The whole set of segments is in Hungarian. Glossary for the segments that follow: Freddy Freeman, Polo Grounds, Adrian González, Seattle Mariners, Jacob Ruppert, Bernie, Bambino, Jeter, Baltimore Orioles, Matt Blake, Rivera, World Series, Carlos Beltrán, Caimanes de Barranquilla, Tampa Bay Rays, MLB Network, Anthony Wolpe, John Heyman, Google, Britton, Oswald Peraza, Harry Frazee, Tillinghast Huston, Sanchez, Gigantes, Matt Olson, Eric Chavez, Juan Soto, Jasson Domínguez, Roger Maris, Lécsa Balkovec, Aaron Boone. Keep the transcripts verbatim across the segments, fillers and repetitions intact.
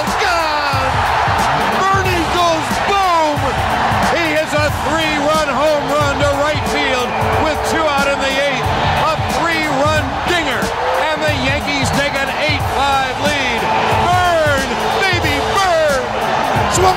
is gone. Bernie goes boom. He hits a three-run home run to right field with two out in the eighth. A three-run dinger. And the Yankees take an eight five lead. Burn, baby, burn! Swung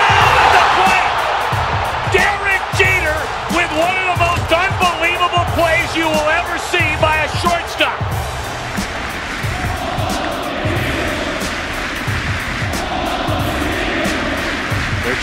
out of the plate! Derek Jeter with one of the most unbelievable plays you will ever see by a shortstop. They're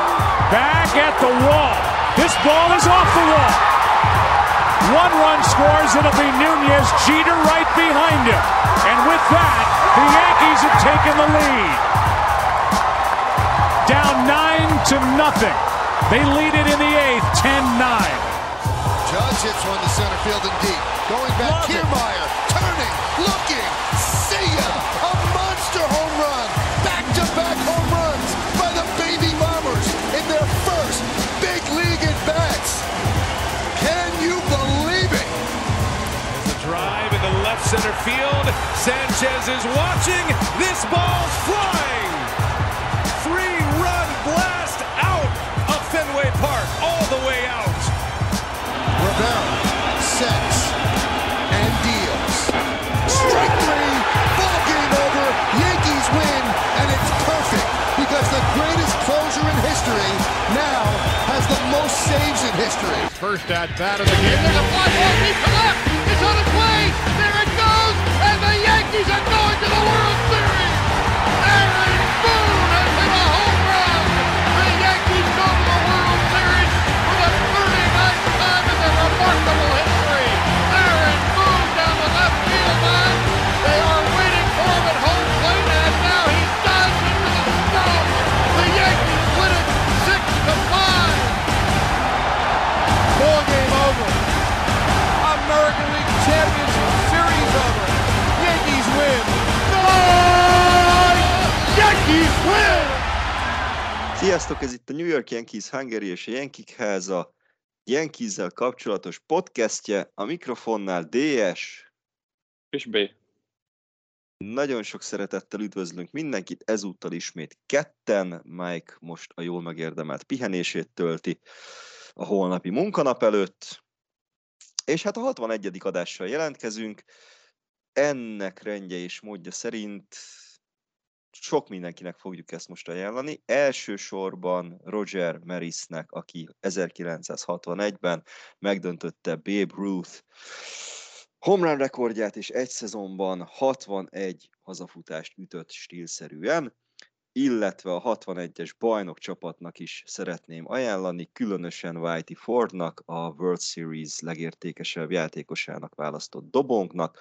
Back at the wall. This ball is off the wall. One run scores. It'll be Nunez. Jeter right behind him. And with that, the Yankees have taken the lead. Down nine to nothing. They lead it in the eighth, ten nine. Judge hits one to center field and deep. Going back, Kiermaier, turning, looking, see ya! A monster home run. Back-to-back home runs by the Baby Bombers in their first big league at-bats. Can you believe it? The drive. Left center field. Sanchez is watching. This ball's flying. Three-run blast out of Fenway Park, all the way out. Rivera sets and deals. Strike three. Ball game over. Yankees win, and it's perfect because the greatest closer in history now has the most saves in history. First at bat of the game. There's a fly ball deep to left. It's on its way. There it goes, and the Yankees are going to the World Series. Aaron Boone has hit a home run. The Yankees go to the World Series for the thirty-ninth time in their remarkable history. Aaron Boone down the left field line. They are waiting for him at home plate, and now he dives into the stone. The Yankees win it six to five. Ball game over. American League Championship Series over. Yankees win. No! Yankees win! Sziasztok, ez itt a New York Yankees Hungary és a Yankee háza Yankees-zel kapcsolatos podcastje. A mikrofonnál dé es és B. Nagyon sok szeretettel üdvözlünk mindenkit, ezúttal ismét ketten. Mike most a jól megérdemelt pihenését tölti a holnapi munkanap előtt. És hát a hatvanegyedik adással jelentkezünk. Ennek rendje és módja szerint sok mindenkinek fogjuk ezt most ajánlani. Elsősorban Roger Marisnek, aki ezerkilencszázhatvanegyben megdöntötte Babe Ruth home run rekordját, és egy szezonban hatvanegy hazafutást ütött stílszerűen, illetve a hatvanegyes bajnok csapatnak is szeretném ajánlani, különösen Whitey Fordnak, a World Series legértékesebb játékosának választott dobónknak.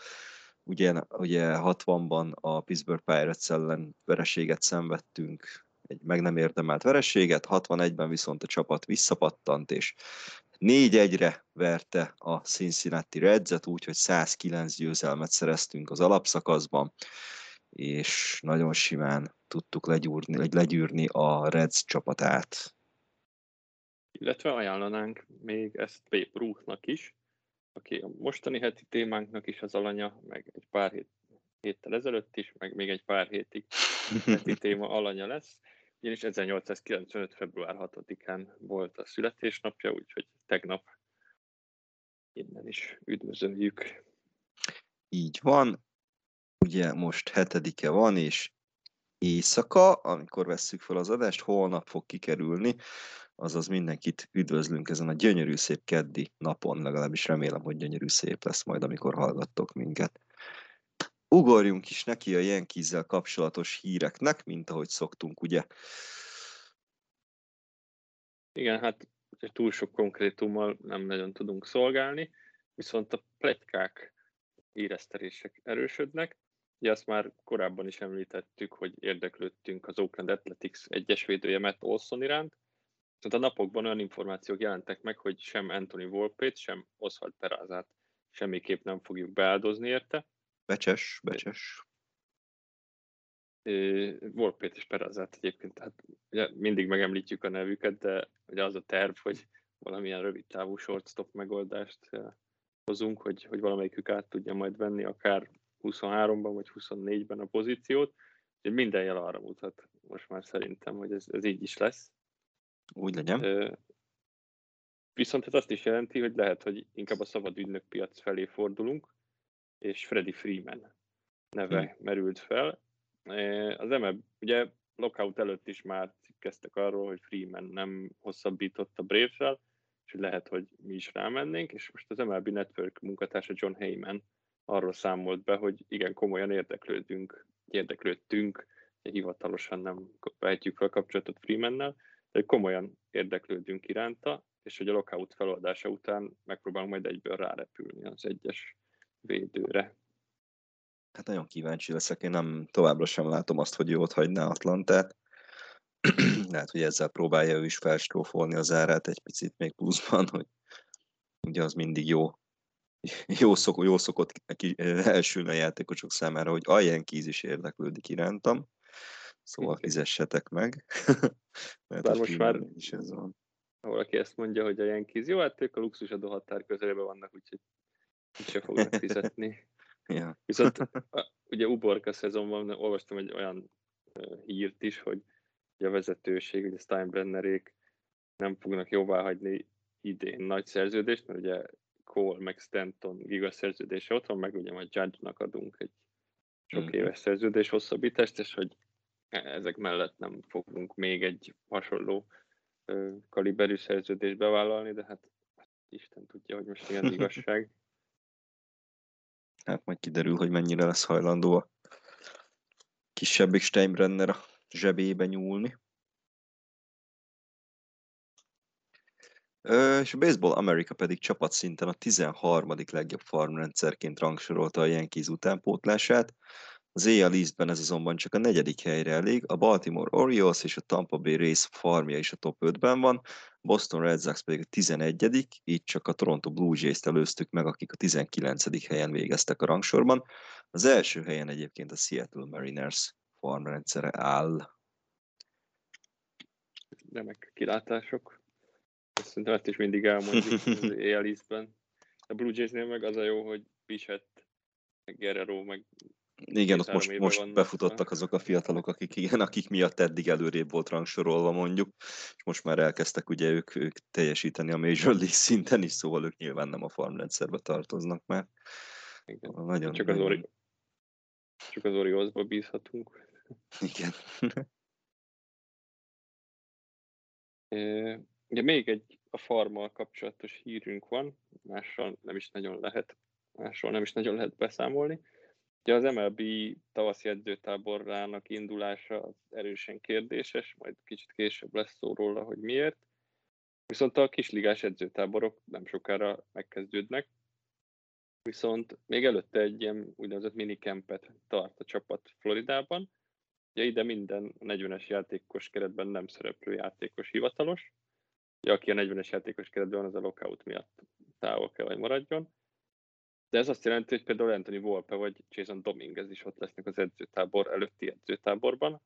Ugyan, ugye hatvanban a Pittsburgh Pirates ellen vereséget szenvedtünk, egy meg nem érdemelt vereséget, hatvanegyben viszont a csapat visszapattant, és négy egyre verte a Cincinnati Redset, úgyhogy százkilenc győzelmet szereztünk az alapszakaszban, és nagyon simán tudtuk legyúrni, legyűrni a Reds csapatát. Illetve ajánlanánk még ezt Babe Ruthnak is, aki a mostani heti témánknak is az alanya, meg egy pár hét, héttel ezelőtt is, meg még egy pár hétig heti téma alanya lesz. Ugyanis ezernyolcszázkilencvenöt. február hatodikán volt a születésnapja, úgyhogy tegnap innen is üdvözöljük. Így van, ugye most hetedike van, és éjszaka, amikor vesszük fel az adást, holnap fog kikerülni, azaz mindenkit üdvözlünk ezen a gyönyörű szép keddi napon, legalábbis remélem, hogy gyönyörű szép lesz majd, amikor hallgattok minket. Ugorjunk is neki a Yankees-zel kapcsolatos híreknek, mint ahogy szoktunk, ugye? Igen, hát túl sok konkrétummal nem nagyon tudunk szolgálni, viszont a pletykák, híresztelések erősödnek. Ugye azt már korábban is említettük, hogy érdeklődtünk az Oakland Athletics egyes védője Matt Olson iránt, viszont a napokban olyan információk jelentek meg, hogy sem Anthony Wolpét, sem Oswald Perazát semmiképp nem fogjuk beáldozni érte. Becses, becses. Wolpét és Perazát egyébként, hát mindig megemlítjük a nevüket, de ugye az a terv, hogy valamilyen rövidtávú shortstop megoldást hozunk, hogy, hogy valamelyikük át tudja majd venni akár huszonháromban vagy huszonnégyben a pozíciót. Úgyhogy minden jel arra mutat most már szerintem, hogy ez, ez így is lesz. Úgy legyen. Viszont ez azt is jelenti, hogy lehet, hogy inkább a szabad ügynök piac felé fordulunk, és Freddy Freeman neve hmm. merült fel. Az em el bé, ugye lockout előtt is már cikkeztek arról, hogy Freeman nem hosszabbított a Braves-rel, és lehet, hogy mi is rámennénk, és most az em el bé Network munkatársa John Heyman arról számolt be, hogy igen, komolyan érdeklődünk, érdeklődtünk, hivatalosan nem vehetjük fel kapcsolatot Freemannel, de komolyan érdeklődünk iránta, és hogy a lockout feloldása után megpróbálunk majd egyből rárepülni az egyes védőre. Hát nagyon kíváncsi leszek, én nem továbbra sem látom azt, hogy jót hagyná Atlantát. Lehet, hogy ezzel próbálja ő is felstrófolni az árát egy picit még pluszban, hogy ugye az mindig jó, jó, szok, jó szokott elsülni a játékosok számára, hogy a Yankees is érdeklődik irántam, szóval fizessetek meg. Mert bár most már is ez van. Valaki ezt mondja, hogy a Yankees jó, hát ők a luxusadó határ közelében vannak, úgyhogy így sem fognak fizetni. Ja. Viszont ugye uborka szezonban olvastam egy olyan hírt is, hogy a vezetőség, ugye Steinbrennerék nem fognak jóváhagyni idén nagy szerződést, mert ugye Cole meg Stanton gigaszerződése ott van, meg ugye majd Judge-nak adunk egy sok éves szerződés hosszabbítást, és hogy ezek mellett nem fogunk még egy hasonló ö, kaliberű szerződést bevállalni, de hát Isten tudja, hogy most mi az igazság. Hát majd kiderül, hogy mennyire lesz hajlandó a kisebbik Steinbrenner a zsebébe nyúlni. Ö, és a Baseball America pedig csapatszinten a tizenharmadik legjobb farmrendszerként rangsorolta a Yankees utánpótlását. Az á el Eastben ez azonban csak a negyedik helyre elég, a Baltimore Orioles és a Tampa Bay Rays farmja is a top ötben van, Boston Red Sox pedig a tizenegyedik, így csak a Toronto Blue Jays-t előztük meg, akik a tizenkilencedik helyen végeztek a rangsorban. Az első helyen egyébként a Seattle Mariners farmrendszere áll. Remek kilátások. Szerintem ezt is mindig elmondjuk az á el Eastben. A Blue Jays-nél meg az a jó, hogy Bichette, meg Guerrero, meg igen, ott most, most befutottak azok a fiatalok, akik, igen, akik miatt eddig előrébb volt rangsorolva mondjuk, és most már elkezdtek ugye ők, ők teljesíteni a Major League szinten is, szóval ők nyilván nem a farmrendszerbe tartoznak már. Igen. Nagyon, csak, nagyon... Az Ori... csak az Orioles-ba bízhatunk. Igen. é, ugye még egy a farmmal kapcsolatos hírünk van, mással nem is nagyon lehet, mással nem is nagyon lehet beszámolni. Ugye az em el bé tavaszi edzőtáborának indulása az erősen kérdéses, majd kicsit később lesz szó róla, hogy miért. Viszont a kisligás edzőtáborok nem sokára megkezdődnek, viszont még előtte egy ilyen úgynevezett minikempet tart a csapat Floridában. Ugye ide minden negyvenes játékos keretben nem szereplő játékos hivatalos, ugye aki a negyvenes játékos keretben van, az a lockout miatt távol kell, hogy maradjon. De ez azt jelenti, hogy például Anthony Wolpe vagy Jasson Domínguez is ott lesznek az edzőtábor előtti edzőtáborban.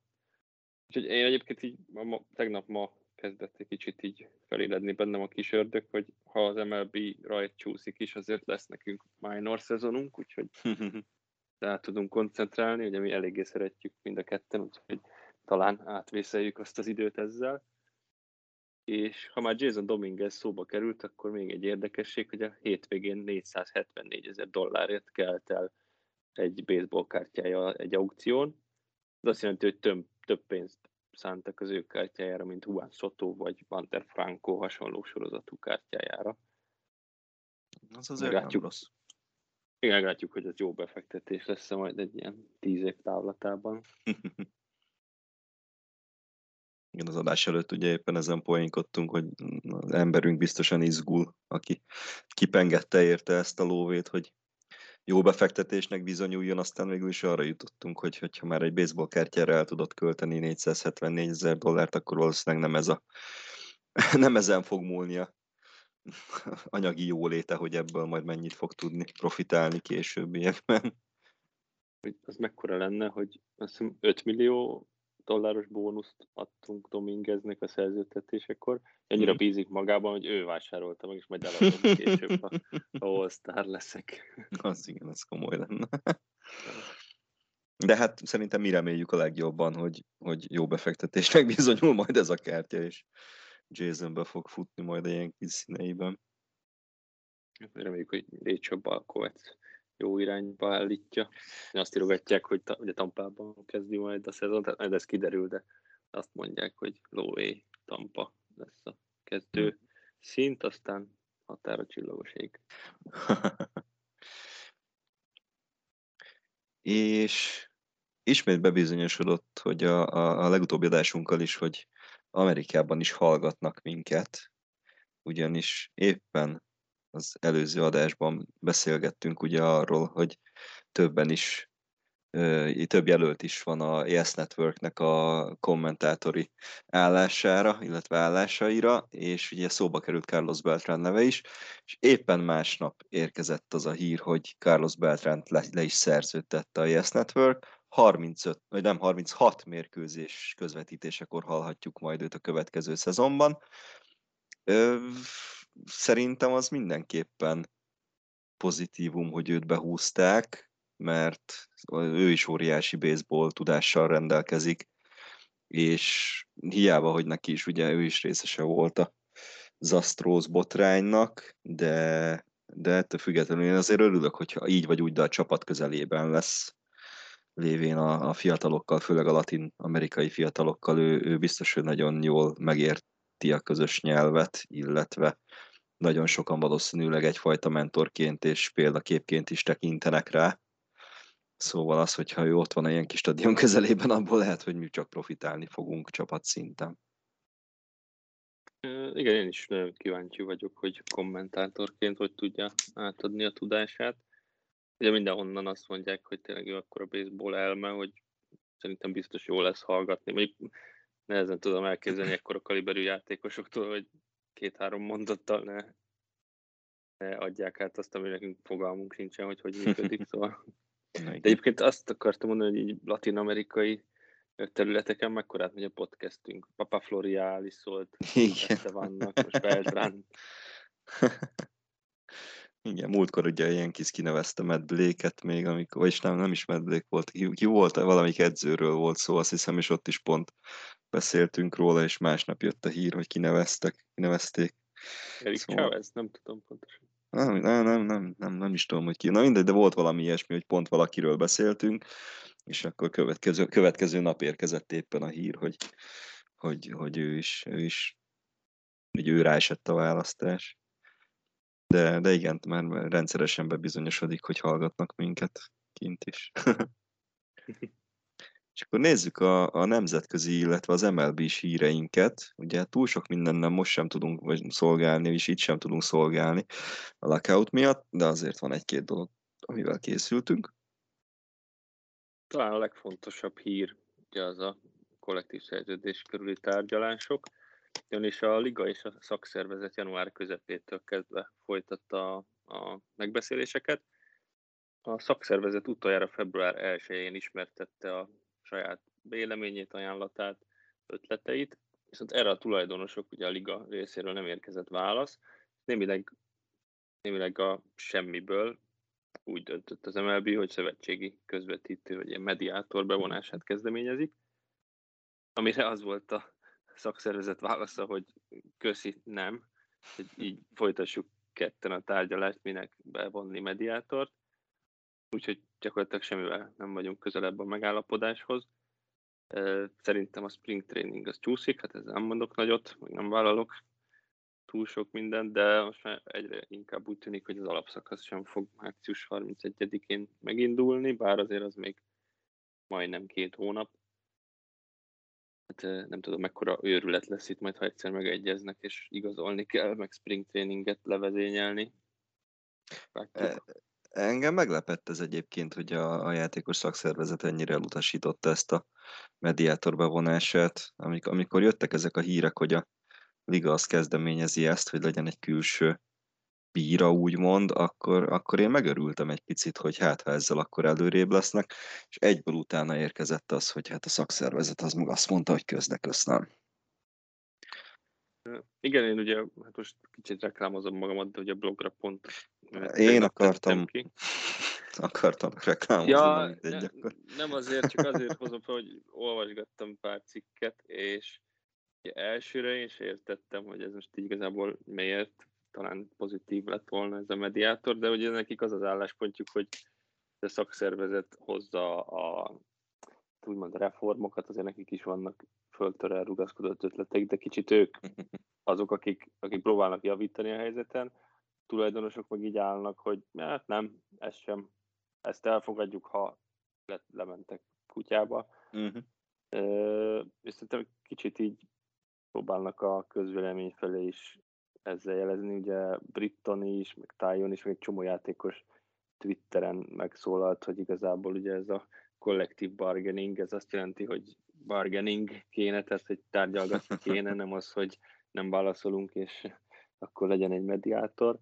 Úgyhogy én egyébként így ma, tegnap ma kezdett egy kicsit így feléledni bennem a kis ördög, hogy ha az em el bé rajt csúszik is, azért lesz nekünk minor szezonunk, úgyhogy rá tudunk koncentrálni, ugye mi eléggé szeretjük mind a ketten, úgyhogy talán átvészeljük azt az időt ezzel. És ha már Jasson Domínguez szóba került, akkor még egy érdekesség, hogy a hétvégén négyszázhetvennégy ezer dollárért kelt el egy baseball kártyája egy aukción. Ez azt jelenti, hogy több, több pénzt szántak az ő kártyájára, mint Juan Soto vagy Wander Franco hasonló sorozatú kártyájára. Az azért meglátjuk, nem rossz. Igen, meglátjuk, hogy ez jó befektetés lesz majd egy ilyen tíz év távlatában. Igen, az adás előtt ugye éppen ezen poénkodtunk, hogy az emberünk biztosan izgul, aki kipengette érte ezt a lóvét, hogy jó befektetésnek bizonyuljon, aztán végül is arra jutottunk, hogy hogyha már egy baseball kártyára el tudod költeni négyszázhetvennégy ezer dollárt, akkor valószínűleg nem, ez a, nem ezen fog múlni a anyagi jóléte, hogy ebből majd mennyit fog tudni profitálni későbbiekben. Az mekkora lenne, hogy azt hiszem öt millió dolláros bónuszt adtunk Domingeznek a szerződtetésekor, annyira mm. bízik magában, hogy ő vásárolta meg, és majd eladom később, ha, ha all-star leszek. Az igen, az komoly lenne. De hát szerintem mi reméljük a legjobban, hogy, hogy jó befektetésnek bizonyul majd ez a kártya, és Jasonbe fog futni majd a ilyen kis színeiben. Reméljük, hogy Lécsa Balkovec jó irányba állítja. Azt írogatják, hogy ta, ugye Tampában kezdi majd a szezon, tehát ez kiderül, de azt mondják, hogy Lóé Tampa lesz a kezdő szint, aztán határa csillagoség. És ismét bebizonyosodott, hogy a, a, a legutóbbi adásunkkal is, hogy Amerikában is hallgatnak minket, ugyanis éppen az előző adásban beszélgettünk ugye arról, hogy többen is, több jelölt is van a Yes Networknek a kommentátori állására, illetve állásaira, és ugye szóba került Carlos Beltrán neve is, és éppen másnap érkezett az a hír, hogy Carlos Beltránt le, le is szerződtette a Yes Network, harmincöt, vagy nem, harminchat mérkőzés közvetítésekor hallhatjuk majd őt a következő szezonban. Ö, szerintem az mindenképpen pozitívum, hogy őt behúzták, mert ő is óriási baseball tudással rendelkezik, és hiába, hogy neki is, ugye ő is részese volt az Astros botránynak, de, de ettől függetlenül én azért örülök, hogyha így vagy úgy, de a csapat közelében lesz, lévén a, a fiatalokkal, főleg a latin-amerikai fiatalokkal, ő, ő biztos, hogy nagyon jól megérti a közös nyelvet, illetve nagyon sokan valószínűleg egyfajta mentorként és példaképként is tekintenek rá. Szóval az, hogyha ő ott van a ilyen kis stadion közelében, abból lehet, hogy mi csak profitálni fogunk csapatszinten. Igen, én is nagyon kíváncsi vagyok, hogy kommentátorként hogy tudja átadni a tudását. Ugye mindenhonnan azt mondják, hogy tényleg jó akkor a baseball elme, hogy szerintem biztos jó lesz hallgatni. Még nehezen tudom elképzelni ekkora kaliberű játékosoktól, hogy két-három mondattal ne, ne adják át azt, ami nekünk fogalmunk sincsen, hogy hogy működik. Szóval. De egyébként azt akartam mondani, hogy így latin-amerikai területeken mekkorát megy a podcastünk. Papa Florial is szólt, persze vannak, most Beltrán. Igen, múltkor ugye ilyen kis kinevezte Matt Blake-et még, amikor, vagyis nem, nem is Matt Blake volt, ki, ki volt, valamelyik edzőről volt szó, azt hiszem, és ott is pont beszéltünk róla, és másnap jött a hír, hogy kineveztek, kinevezték. Eric szóval... Chavez, nem tudom pontosan. Nem, nem, nem, nem, nem, nem is tudom, hogy ki. Na mindegy, de volt valami ilyesmi, hogy pont valakiről beszéltünk, és akkor következő, következő nap érkezett éppen a hír, hogy, hogy, hogy ő is, ő is, hogy ő ráesett a választás. De, de igen, már rendszeresen bebizonyosodik, hogy hallgatnak minket kint is. És akkor nézzük a, a nemzetközi, illetve az em el bé-s híreinket. Ugye túl sok mindennel most sem tudunk vagy szolgálni, és itt sem tudunk szolgálni a lockout miatt, de azért van egy-két dolog, amivel készültünk. Talán a legfontosabb hír ugye az a kollektív szerződés körüli tárgyalások. És a liga és a szakszervezet január közepétől kezdve folytatta a, a megbeszéléseket. A szakszervezet utoljára február elsején ismertette a saját véleményét, ajánlatát, ötleteit, viszont erre a tulajdonosok, ugye a liga részéről nem érkezett válasz. Némileg, némileg a semmiből úgy döntött az em el bé, hogy szövetségi közvetítő, vagy mediátor bevonását kezdeményezik. Amire az volt a szakszervezet válasza, hogy köszi, nem, hogy így folytassuk ketten a tárgyalást, minek bevonni mediátort, úgyhogy gyakorlatilag semmivel nem vagyunk közelebb a megállapodáshoz. Szerintem a spring training az csúszik, hát ezzel nem mondok nagyot, meg nem vállalok túl sok mindent, de most már egyre inkább úgy tűnik, hogy az alapszakasz sem fog március harmincegyedikén megindulni, bár azért az még majdnem két hónap. Hát nem tudom, mekkora őrület lesz itt majd, ha egyszer megegyeznek, és igazolni kell, meg spring traininget levezényelni. Látjuk. Engem meglepett ez egyébként, hogy a, a játékos szakszervezet ennyire elutasította ezt a mediátor bevonását. Amikor, amikor jöttek ezek a hírek, hogy a liga az kezdeményezi ezt, hogy legyen egy külső bíra, úgymond, akkor, akkor én megörültem egy picit, hogy hát ha ezzel akkor előrébb lesznek, és egyből utána érkezett az, hogy hát a szakszervezet az maga azt mondta, hogy köz, de köz nem. Igen, én ugye, hát most kicsit reklámozom magamat, de ugye a blogra pont... Én akartam, akartam reklámozni. Ja, ne, nem azért, csak azért hozom fel, hogy olvasgattam pár cikket, és elsőre én sem értettem, hogy ez most így igazából miért, talán pozitív lett volna ez a mediátor, de ugye nekik az az álláspontjuk, hogy a szakszervezet hozza a úgymond a reformokat, azért nekik is vannak föltörre rugaszkodott ötletek, de kicsit ők azok, akik, akik próbálnak javítani a helyzeten, tulajdonosok meg így állnak, hogy hát nem, ez sem, ezt elfogadjuk, ha le- lementek kutyába. Uh-huh. Uh, és szerintem kicsit így próbálnak a közvélemény felé is ezzel jelezni, ugye Britton is, meg Tájon is, meg egy csomó játékos Twitteren megszólalt, hogy igazából ugye ez a collective bargaining, ez azt jelenti, hogy bargaining kéne, tehát hogy tárgyalgatni kéne, nem az, hogy nem válaszolunk, és akkor legyen egy mediátor.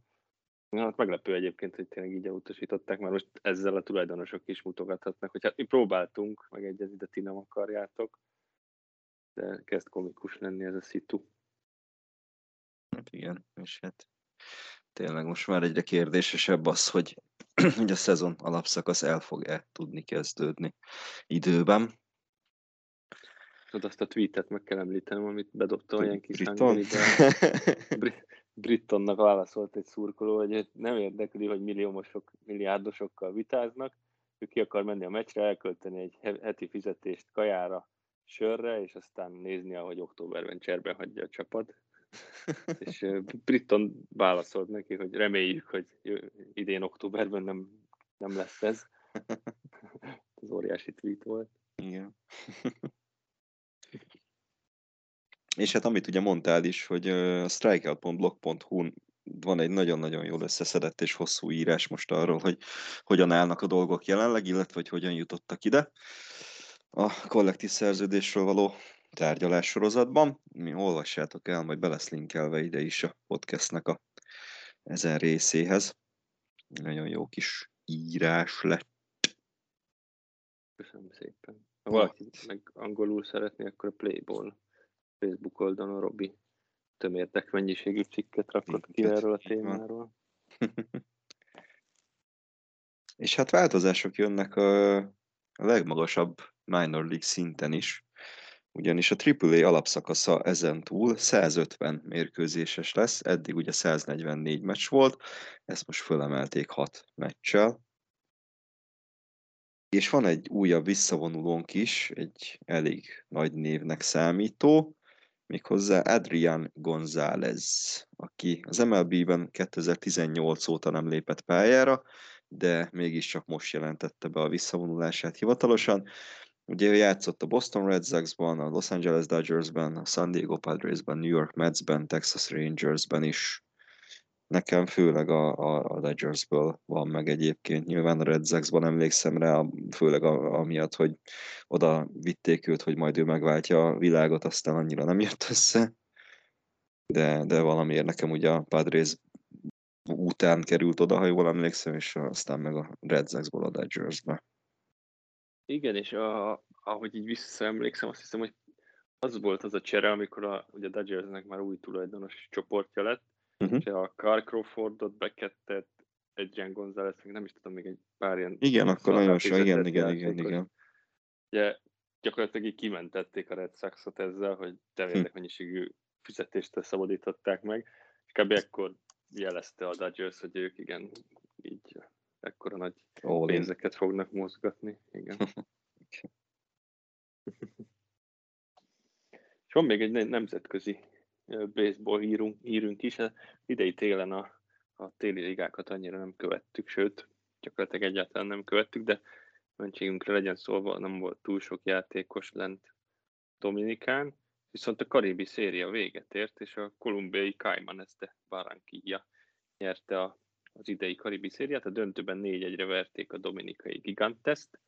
Na, hát meglepő egyébként, hogy tényleg így elutasították, mert most ezzel a tulajdonosok is mutogathatnak, hogy hát mi próbáltunk megegyezni, de ti nem akarjátok, de kezd komikus lenni ez a szitu. Hát igen, és hát tényleg most már egyre kérdésesebb az, hogy hogy a szezon alapszakasz el fog-e tudni kezdődni időben. Tudod, azt a tweetet meg kell említenem, amit bedobta olyan kis Britton. Brittonnak válaszolt egy szurkoló, hogy nem érdekli, hogy milliómosok, milliárdosokkal vitáznak, ő ki akar menni a meccsre, elkölteni egy heti fizetést kajára, sörre, és aztán nézni, ahogy októberben cserben hagyja a csapat. És Britton válaszolt neki, hogy reméljük, hogy idén októberben nem, nem lesz ez. Az óriási tweet volt. Igen. És hát amit ugye mondtál is, hogy a strikeout pont blog pont hu-n van egy nagyon-nagyon jól összeszedett és hosszú írás most arról, hogy hogyan állnak a dolgok jelenleg, illetve hogy hogyan jutottak ide a kollektív szerződésről való tárgyalás sorozatban. Mi olvassátok el, majd be lesz linkelve ide is a podcastnek a ezen részéhez. Nagyon jó kis írás lett. Köszönöm szépen. Ha valaki meg angolul szeretné, akkor a Playból Facebook oldalon Robi tömérdek mennyiségű cikket rakott ki erről a témáról. És hát változások jönnek a, a legmagasabb minor league szinten is. Ugyanis a á á á alapszakasza ezentúl száz ötven mérkőzéses lesz, eddig ugye száznegyvennégy meccs volt, ezt most fölemelték hat meccsel. És van egy újabb visszavonulónk is, egy elég nagy névnek számító, méghozzá Adrian González, aki az em el bé-ben kétezer-tizennyolc óta nem lépett pályára, de mégiscsak most jelentette be a visszavonulását hivatalosan. Ugye játszott a Boston Red Sox-ban, a Los Angeles Dodgers-ben, a San Diego Padres-ben, New York Mets-ben, Texas Rangers-ben is. Nekem főleg a, a, a Dodgers-ből van meg egyébként. Nyilván a Red Sox-ban emlékszem rá, főleg a, amiatt, hogy oda vitték őt, hogy majd ő megváltja a világot, aztán annyira nem jött össze. De, de valamiért nekem ugye a Padres után került oda, ha jól emlékszem, és aztán meg a Red Sox-ból a Dodgers-be. Igen, és a, ahogy így visszaemlékszem, azt hiszem, hogy az volt az a csere, amikor a, ugye a Dodgersnek már új tulajdonos csoportja lett, uh-huh. És a Carl Crawfordot, Beckettet, Adrian González, nem is tudom, még egy pár ilyen... Igen, akkor nagyon sok, igen, igen, igen, igen. Ugye gyakorlatilag így kimentették a Red Soxot ezzel, hogy tevérdek mennyiségű fizetéstől szabadították meg, és kb. Ekkor jelezte a Dodgers, hogy ők igen, így ekkora nagy All pénzeket in. Fognak mozgatni. Igen. És van még egy nemzetközi baseball hírunk, hírünk is, idei télen a, a téli ligákat annyira nem követtük, sőt, gyakorlatilag egyáltalán nem követtük, de mentségünkre legyen szólva, nem volt túl sok játékos lent Dominikán, viszont a karibi széria véget ért, és a kolumbiai Caimanes de Barranquilla nyerte a, az idei karibi szériát, a döntőben négy egyre verték a dominikai Gigantest,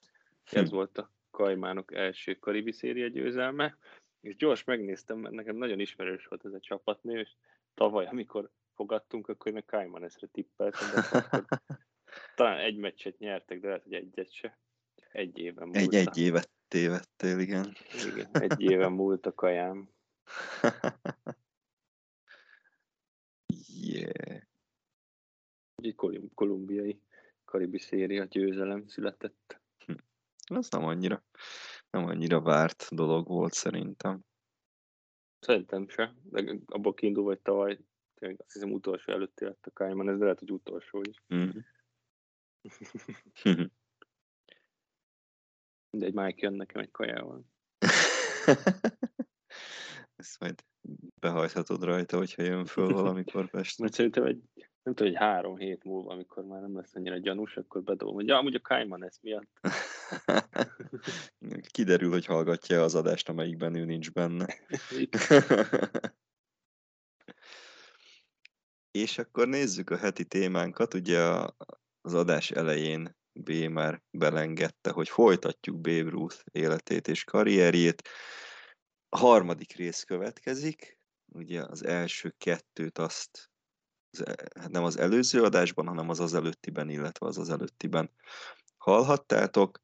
ez hm. volt a Caimánok első karibi széria győzelme, és gyors megnéztem, mert nekem nagyon ismerős volt ez a csapatnév, és tavaly, amikor fogadtunk, akkor én a Caimanesre tippeltem, de talán egy meccset nyertek, de lehet, hogy egyet se. Egy éven múlt. Egy, egy évet tévedtél, igen. Igen, egy éven múlt a kajám. Yeah. Egy kolumbiai karibi széria győzelem született. Ez nem annyira, nem annyira várt dolog volt szerintem. Szerintem se. De abból kiindul, hogy tavaly, azt hiszem utolsó előtt lett a Caiman, ez lehet, hogy utolsó is. Mm. De egy Mike jön nekem egy kajával. Ezt majd behajthatod rajta, hogyha jön föl valamikor Pestre. Szerintem egy, nem tudom, hogy három hét múlva, amikor már nem lesz annyira gyanús, akkor bedobom, hogy ja, amúgy a Caimanes miatt. Kiderül, hogy hallgatja az adást, amelyikben ő nincs benne. És akkor nézzük a heti témánkat. Ugye az adás elején B már belengedte, hogy folytatjuk Babe Ruth életét és karrierjét. A harmadik rész következik, ugye az első kettőt azt hát nem az előző adásban, hanem az az előttiben, illetve az az előttiben hallhattátok.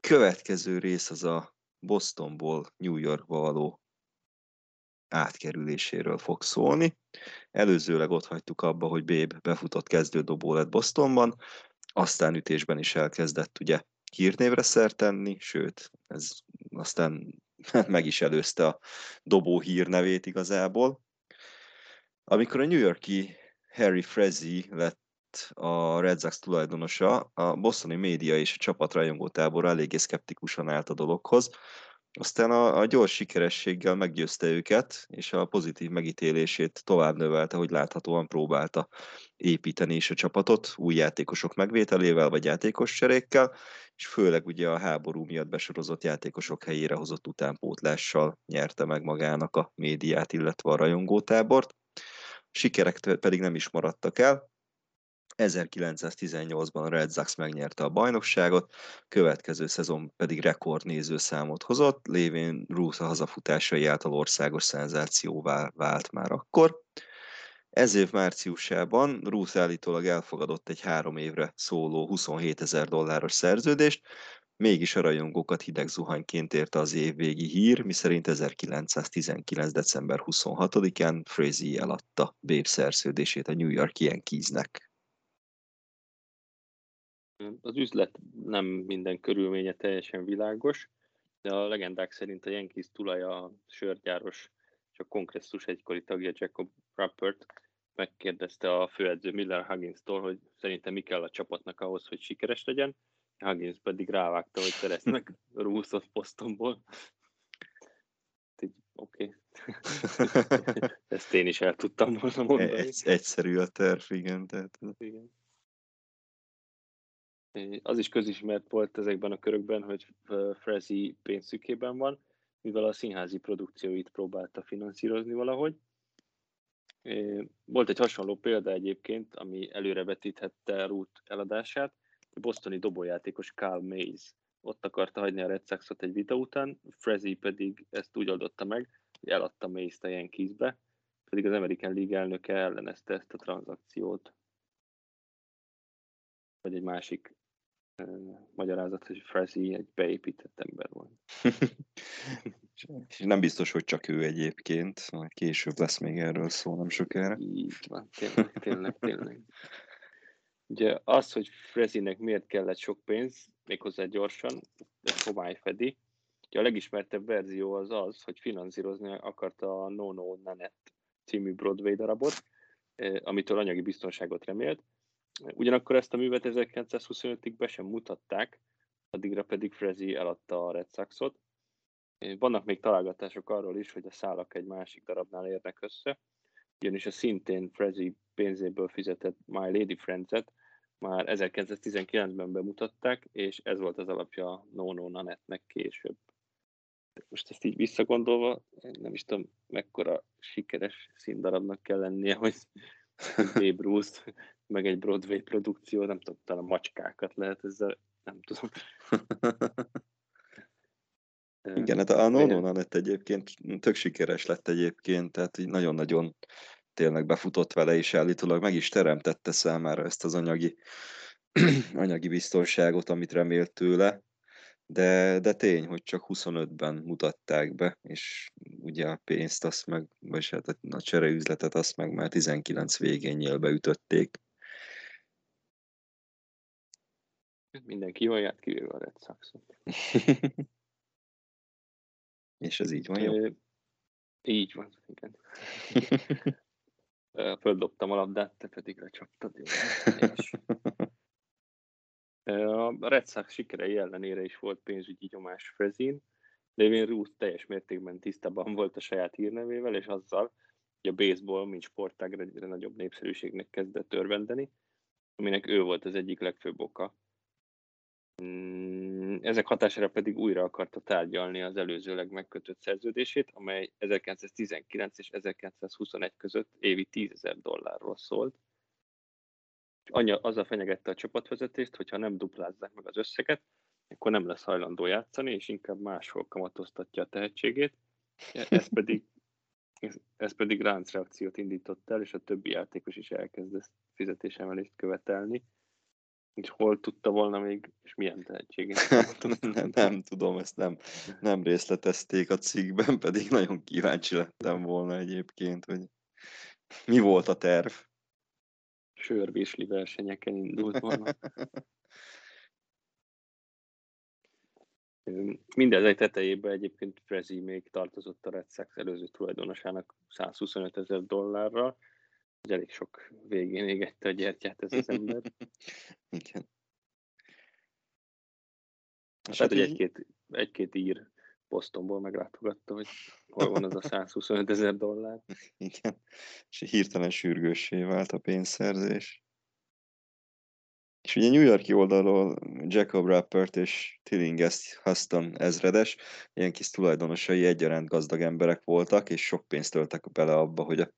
Következő rész az a Bostonból New Yorkba való átkerüléséről fog szólni. Előzőleg ott hagytuk abba, hogy Babe befutott kezdődobó lett Bostonban, aztán ütésben is elkezdett ugye hírnévre szert tenni, sőt, ez aztán meg is előzte a dobó hírnevét igazából. Amikor a New York-i Harry Frazee lett a Red Sox tulajdonosa, a bostoni média és a csapat rajongótábor eléggé szkeptikusan állt a dologhoz, aztán a, a gyors sikerességgel meggyőzte őket, és a pozitív megítélését tovább növelte, hogy láthatóan próbálta építeni is a csapatot új játékosok megvételével vagy játékoscserékkel, és főleg ugye a háború miatt besorozott játékosok helyére hozott utánpótlással nyerte meg magának a médiát, illetve a rajongótábort. Sikerek pedig nem is maradtak el. ezerkilencszáztizennyolcban a Red Sox megnyerte a bajnokságot, következő szezon pedig rekordnézőszámot hozott, lévén Ruth a hazafutásai által országos szenzációvá vált már akkor. Ez év márciusában Ruth állítólag elfogadott egy három évre szóló huszonhétezer dolláros szerződést, mégis a rajongókat hideg zuhanyként érte az évvégi hír, miszerint ezerkilencszáztizenkilenc december huszonhatodikán Frazee eladta Babe szerződését a New York Yankeesnek. Az üzlet nem minden körülménye teljesen világos, de a legendák szerint a Yankees tulaja, a sörgyáros és a kongresszus egykori tagja Jacob Ruppert megkérdezte a főedző Miller Huggins-tól, hogy szerintem mi kell a csapatnak ahhoz, hogy sikeres legyen. Huggins pedig rávágta, hogy szereznek Ruthot Bostonból. Oké. Okay. Ezt én is el tudtam volna mondani. Egy, egyszerű a terv, igen. Tehát... igen. Az is közismert volt ezekben a körökben, hogy Frazee pénzszükében van, mivel a színházi produkcióit próbálta finanszírozni valahogy. Volt egy hasonló példa egyébként, ami előrevetíthette Ruth eladását, a bostoni dobójátékos Carl Mays. Ott akarta hagyni a Red Soxot egy vita után, Frazee pedig ezt úgy oldotta meg, hogy eladta Mays-t a Yankeesbe, pedig az American League elnöke ellenezte ezt a tranzakciót. Vagy egy másik uh, magyarázat, hogy Frazee egy beépített ember volt. És nem biztos, hogy csak ő egyébként, majd később lesz még erről szó nem sokára. Így van, tényleg, tényleg, tényleg. Ugye az, hogy Frazee-nek miért kellett sok pénz, méghozzá gyorsan, ezt homály fedi, Ugye a legismertebb verzió az az, hogy finanszírozni akarta a No No Nanette című Broadway darabot, amitől anyagi biztonságot remélt. Ugyanakkor ezt a művet ezerkilencszázhuszonötig be sem mutatták, addigra pedig Frazee eladta a Red Soxot. Vannak még találgatások arról is, hogy a szálak egy másik darabnál érnek össze, ugyanis a szintén Frazee pénzéből fizetett My Lady Friends-et már ezerkilencszáztizenkilencben bemutatták, és ez volt az alapja a No No Nanette-nek később. Most ezt így visszagondolva, nem is tudom, mekkora sikeres színdarabnak kell lennie, hogy Babe Ruth, meg egy Broadway produkció, nem tudom, talán macskákat lehet ezzel, nem tudom. Igen, hát a No No Nanette egyébként tök sikeres lett egyébként, tehát így nagyon-nagyon tényleg befutott vele, és állítólag meg is teremtette számára ezt az anyagi, anyagi biztonságot, amit remélt tőle, de, de tény, hogy csak huszonötben mutatták be, és ugye a pénzt azt meg, vagy hát a csereüzletet azt meg már tizenkilenc végén nyílbe ütötték. Mindenki olyat kivéve a Red Soxot. És ez így van, jó? É, így van, igen. Földobtam a labdát, te pedig lecsaptad. A Red Sox sikerei ellenére is volt pénzügyi nyomás Frazee-n, lévén Ruth teljes mértékben tisztában volt a saját hírnevével, és azzal, hogy a baseball, mint sportág egyre nagyobb népszerűségnek kezdett örvendeni, aminek ő volt az egyik legfőbb oka. Ezek hatására pedig újra akarta tárgyalni az előzőleg megkötött szerződését, amely ezerkilencszáztizenkilenc és ezerkilencszázhuszonegy között évi tízezer dollárról szólt. Anya azzal fenyegette a csapatvezetést, hogyha nem duplázzák meg az összeget, akkor nem lesz hajlandó játszani, és inkább máshol kamatoztatja a tehetségét. Ez pedig, ez, ez pedig ráncreakciót indított el, és a többi játékos is elkezdett fizetésemelést követelni. És hol tudta volna még, és milyen tehetségét? nem, nem tudom, ezt nem, nem részletezték a cikkben, pedig nagyon kíváncsi lettem volna egyébként, hogy mi volt a terv. Sörvésli versenyeken indult volna. Mindez egy tetejében egyébként Frazee még tartozott a Red Sox előző tulajdonosának százhuszonötezer dollárral, és elég sok végén égette a gyertyát ez az ember. Igen. Hát, hát így... egy-két, egy-két ír Bostonból meglátogatta, hogy hol van az a százhuszonötezer dollár. Igen, és hirtelen sürgőssé vált a pénzszerzés. És ugye New Yorki oldalról Jacob Ruppert és Tillinghast Huston ezredes, ilyen kis tulajdonosai egyaránt gazdag emberek voltak, és sok pénzt töltek bele abba, hogy a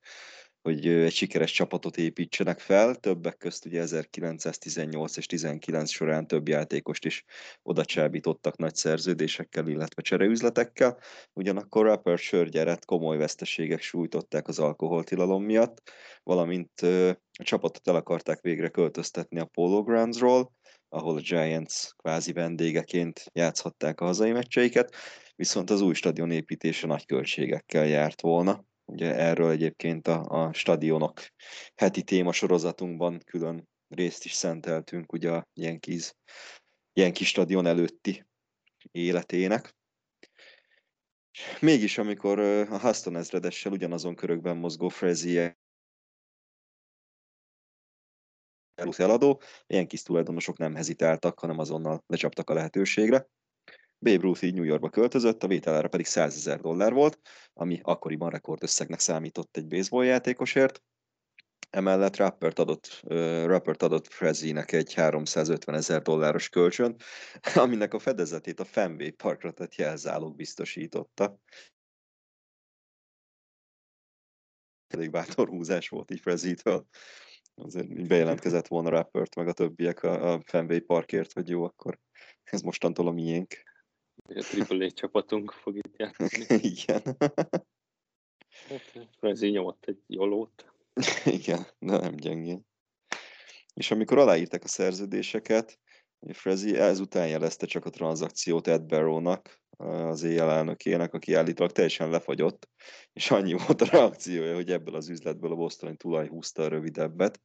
hogy egy sikeres csapatot építsenek fel, többek közt ugye ezerkilencszáztizennyolc és tizenkilenc során több játékost is oda csábítottak nagy szerződésekkel, illetve csereüzletekkel, ugyanakkor Ruppert sörgyárat komoly veszteségek sújtották az alkoholtilalom miatt, valamint a csapatot el akarták végre költöztetni a Polo Groundsról, ahol a Giants kvázi vendégeként játszhatták a hazai meccseiket, viszont az új stadion építése nagy költségekkel járt volna. Ugye erről egyébként a, a stadionok heti témasorozatunkban külön részt is szenteltünk ugye a Yankees, Yankees stadion előtti életének. Mégis, amikor a Huston ezredessel ugyanazon körökben mozgó Frazee eladó, a Yankees tulajdonosok nem hezitáltak, hanem azonnal lecsaptak a lehetőségre. Babe Ruth így New Yorkba költözött, a vételára pedig százezer dollár volt, ami akkoriban rekordösszegnek számított egy baseball játékosért. Emellett Ruppert adott, uh, Ruppert adott Frazee-nek egy háromszázötvenezer dolláros kölcsönt, aminek a fedezetét a Fenway Parkra tett jelzálog biztosította. Elég bátor húzás volt így Frazee-től. Azért bejelentkezett volna Ruppert meg a többiek a, a Fenway Parkért, hogy jó, akkor ez mostantól a miénk. A triple A csapatunk fog itt játszani. Igen. Frazee nyomott egy jolót. Igen, de nem gyengén. És amikor aláírták a szerződéseket, Frazee ezután jelezte csak a tranzakciót Ed Barrownak, az éjjel elnökének, aki állítólag teljesen lefagyott, és annyi volt a reakciója, hogy ebből az üzletből a bostoni tulaj húzta a rövidebbet,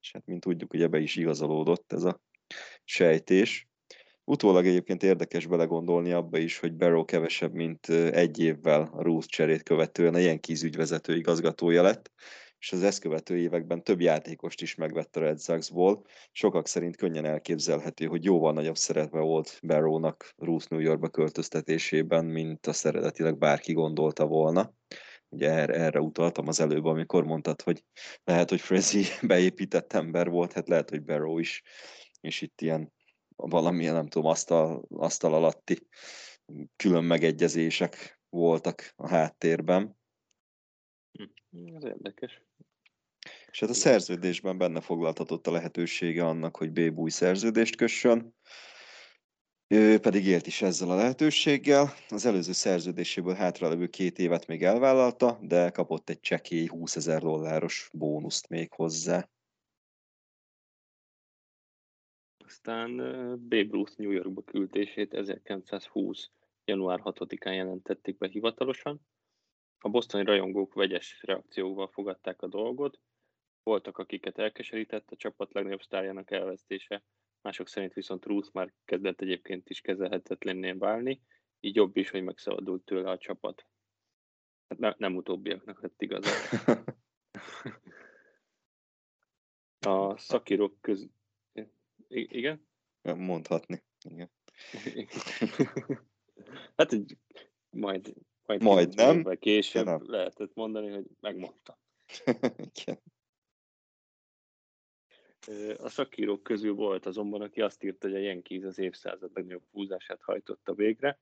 és hát mint tudjuk, hogy ebbe is igazolódott ez a sejtés. Utólag egyébként érdekes belegondolni abba is, hogy Barrow kevesebb, mint egy évvel a Ruth cserét követően a Yankees ügyvezető igazgatója lett, és az ezt követő években több játékost is megvett a Red Soxból. Sokak szerint könnyen elképzelhető, hogy jóval nagyobb szerepe volt Barrownak Ruth New Yorkba költöztetésében, mint azt eredetileg bárki gondolta volna. Ugye erre, erre utaltam az előbb, amikor mondtad, hogy lehet, hogy Frazee beépített ember volt, hát lehet, hogy Barrow is, és itt ilyen valamilyen, nem tudom, asztal, asztal alatti külön megegyezések voltak a háttérben. Ez érdekes. És hát a szerződésben benne foglaltatott a lehetősége annak, hogy Babe új szerződést kössön, ő pedig élt is ezzel a lehetőséggel. Az előző szerződéséből hátralevő két évet még elvállalta, de kapott egy csekély húszezer dolláros bónuszt még hozzá. Aztán Babe Ruth New Yorkba küldését ezerkilencszázhúsz január hatodikán jelentették be hivatalosan. A bosztoni rajongók vegyes reakcióval fogadták a dolgot, voltak, akiket elkeserített a csapat legnagyobb sztárjának elvesztése, mások szerint viszont Ruth már kezdett egyébként is kezelhetetlenné válni, így jobb is, hogy megszabadult tőle a csapat. Hát ne, nem utóbbiaknak lett igazán. A szakírók köz... I- igen? Mondhatni, igen. Hát egy majd... Majd, Majd nem. Később nem. Lehetett mondani, hogy megmondtam. A szakírók közül volt azonban, aki azt írta, hogy a Yankees az évszázad legnagyobb húzását hajtotta végre,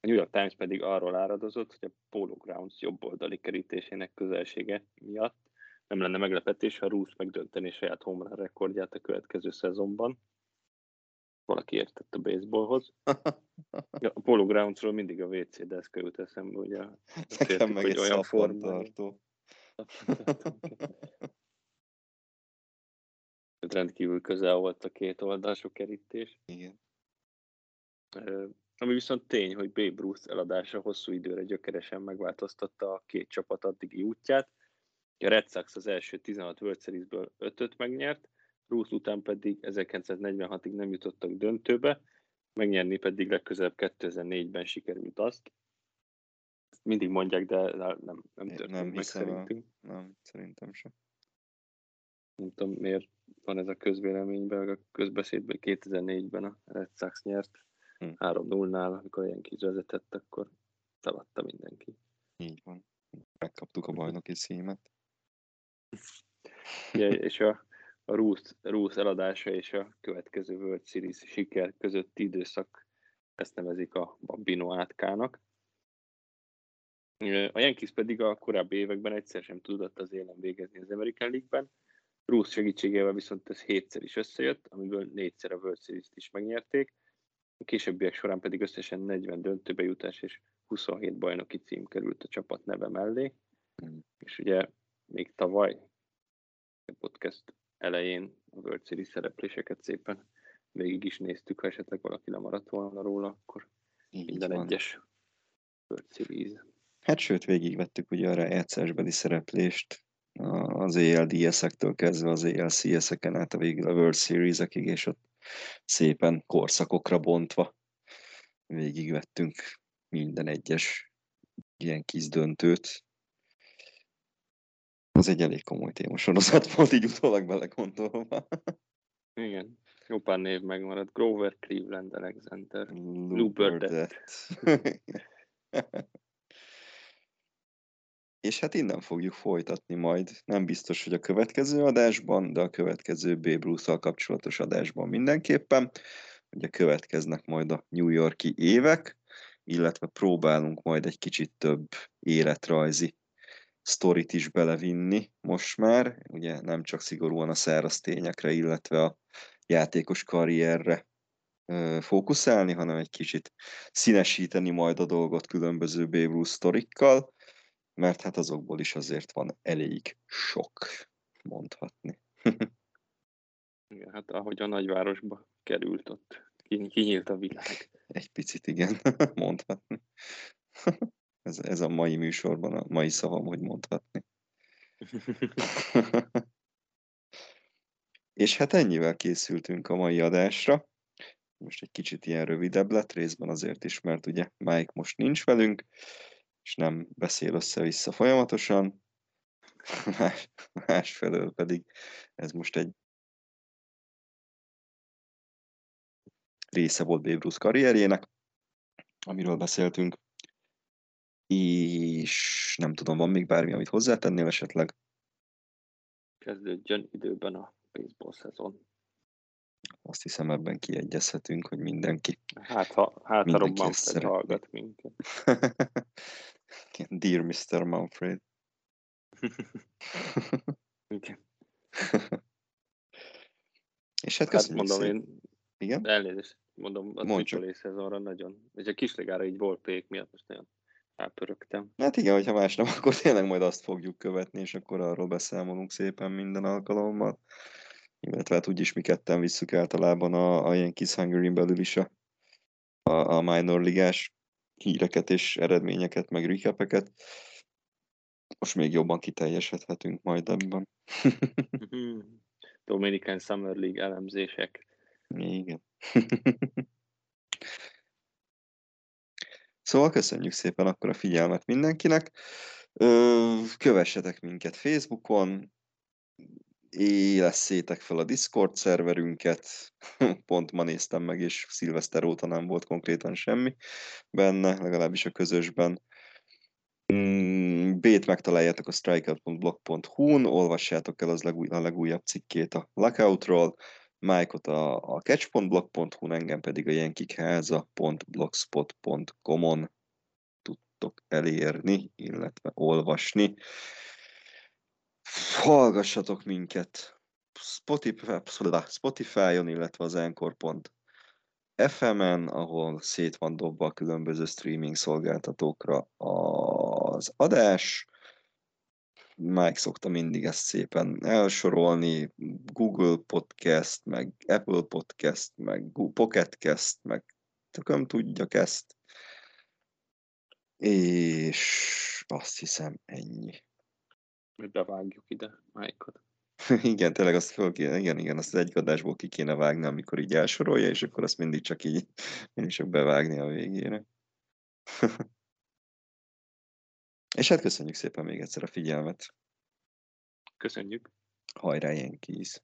a New York Times pedig arról áradozott, hogy a Polo Grounds jobboldali kerítésének közelsége miatt nem lenne meglepetés, ha Ruth megdönteni saját home run rekordját a következő szezonban. Valaki értett a baseballhoz. A Polo Groundsról mindig a vé cé deszka jut eszembe, ugye. Nekem meg egy szappantartó. Rendkívül közel volt a két oldalsó kerítés. Igen. Ami viszont tény, hogy Babe Ruth eladása hosszú időre gyökeresen megváltoztatta a két csapat addigi útját. A Red Sox az első tizenhat World Seriesből ötöt megnyert, Ruth után pedig ezerkilencszáznegyvenhatig nem jutottak döntőbe, megnyerni pedig legközelebb kétezer-négyben sikerült azt. Ezt mindig mondják, de nem, nem történt nem meg szerintünk. A... Nem, szerintem sem. Nem tudom, miért van ez a közvéleményben, a közbeszédben kétezer-négyben a Red Sox nyert hm. három nullánál, amikor a Yankees vezetett, akkor szaladta mindenki. Így van. Megkaptuk a bajnoki címet. Ja, és a A Ruth, Ruth eladása és a következő World Series siker közötti időszak, ezt nevezik a Bambino átkának. A Yankees pedig a korábbi években egyszer sem tudott az élen végezni az American League-ben. Ruth segítségével viszont ez hétszer is összejött, amiből négyszer a World Series-t is megnyerték. A későbbiek során pedig összesen negyven döntőbe jutás és huszonhét bajnoki cím került a csapat neve mellé. És ugye még tavaly a podcast elején a World Series szerepléseket szépen végig is néztük, ha esetleg valaki lemaradt volna róla, akkor így minden van. Egyes World Series. Hát sőt, végigvettük ugye arra egyszerbeli szereplést az á el dé es-ektől kezdve az á el cé es-eken át a végül a World Series-ekig, és ott szépen korszakokra bontva végigvettünk minden egyes ilyen kis döntőt. Az egy elég komoly témasorozat volt, így utólag belegondolva. Igen, jó pár név megmaradt. Grover, Cleveland, Alexander, Luberdett. És hát innen fogjuk folytatni majd. Nem biztos, hogy a következő adásban, de a következő Babe Ruth-szal kapcsolatos adásban mindenképpen. Ugye következnek majd a New York-i évek, illetve próbálunk majd egy kicsit több életrajzi sztorit is belevinni most már, ugye nem csak szigorúan a száraz tényekre, illetve a játékos karrierre ö, fókuszálni, hanem egy kicsit színesíteni majd a dolgot különböző Babe Ruth sztorikkal, mert hát azokból is azért van elég sok, mondhatni. Igen, hát ahogy a nagyvárosba került, ott kinyílt a világ. Egy picit igen, mondhatni. Ez, ez a mai műsorban a mai szavam, hogy mondhatni. És hát ennyivel készültünk a mai adásra. most egy kicsit ilyen rövidebb lett részben azért is, mert ugye Mike most nincs velünk, és nem beszél össze-vissza folyamatosan, Más, másfelől pedig ez most egy része volt Babe Ruth karrierjének, amiről beszéltünk, és nem tudom, van még bármi, amit hozzátennél esetleg? Kezdődjön időben a baseball szezon. Azt hiszem, ebben kiegyezhetünk, hogy mindenki. Hát ha, hát ha Rob Manfred hallgat minket. Dear miszter Manfred. Igen. És hát köszönjük hát szépen. Én... Igen? Elnézést, mondom, a triple A szezonra nagyon, és a kisligára így Volpék miatt most nagyon elpörögtem. Hát igen, hogyha más nem, akkor tényleg majd azt fogjuk követni, és akkor arról beszámolunk szépen minden alkalommal. Illetve hát úgyis mi ketten visszük általában a, a ilyen Kiss Hungary-n belül is a, a, a minor ligás híreket és eredményeket, meg recapeket. Most még jobban kiteljesedhetünk majd ebben. Dominican Summer League elemzések. Igen. Szóval köszönjük szépen akkor a figyelmet mindenkinek. Kövessetek minket Facebookon, élesszétek fel a Discord szerverünket, pont ma néztem meg, és szilveszter óta nem volt konkrétan semmi benne, legalábbis a közösben. B-t megtaláljátok a strikeout pont blog pont hu-n, olvassátok el az legúj, a legújabb cikkét a Lockoutról, Mike-ot a, a catch pont blog pont hu-n, engem pedig a jenkikháza pont blogspot pont com-on tudtok elérni, illetve olvasni. Hallgassatok minket Spotify-on, illetve az anchor pont ef em-en, ahol szét van dobva a különböző streaming szolgáltatókra az adás. Mike szokta mindig ezt szépen elsorolni, Google Podcast, meg Apple Podcast, meg Pocket Cast, meg tököm tudjak ezt. És azt hiszem ennyi. Mi bevágjuk ide Mike-ot. Igen, tényleg azt, kéne, igen, igen, azt az egyik adásból ki kéne vágni, amikor így elsorolja, és akkor azt mindig csak így mindig csak bevágni a végére. És hát köszönjük szépen még egyszer a figyelmet. Köszönjük. Hajrá, Yankees!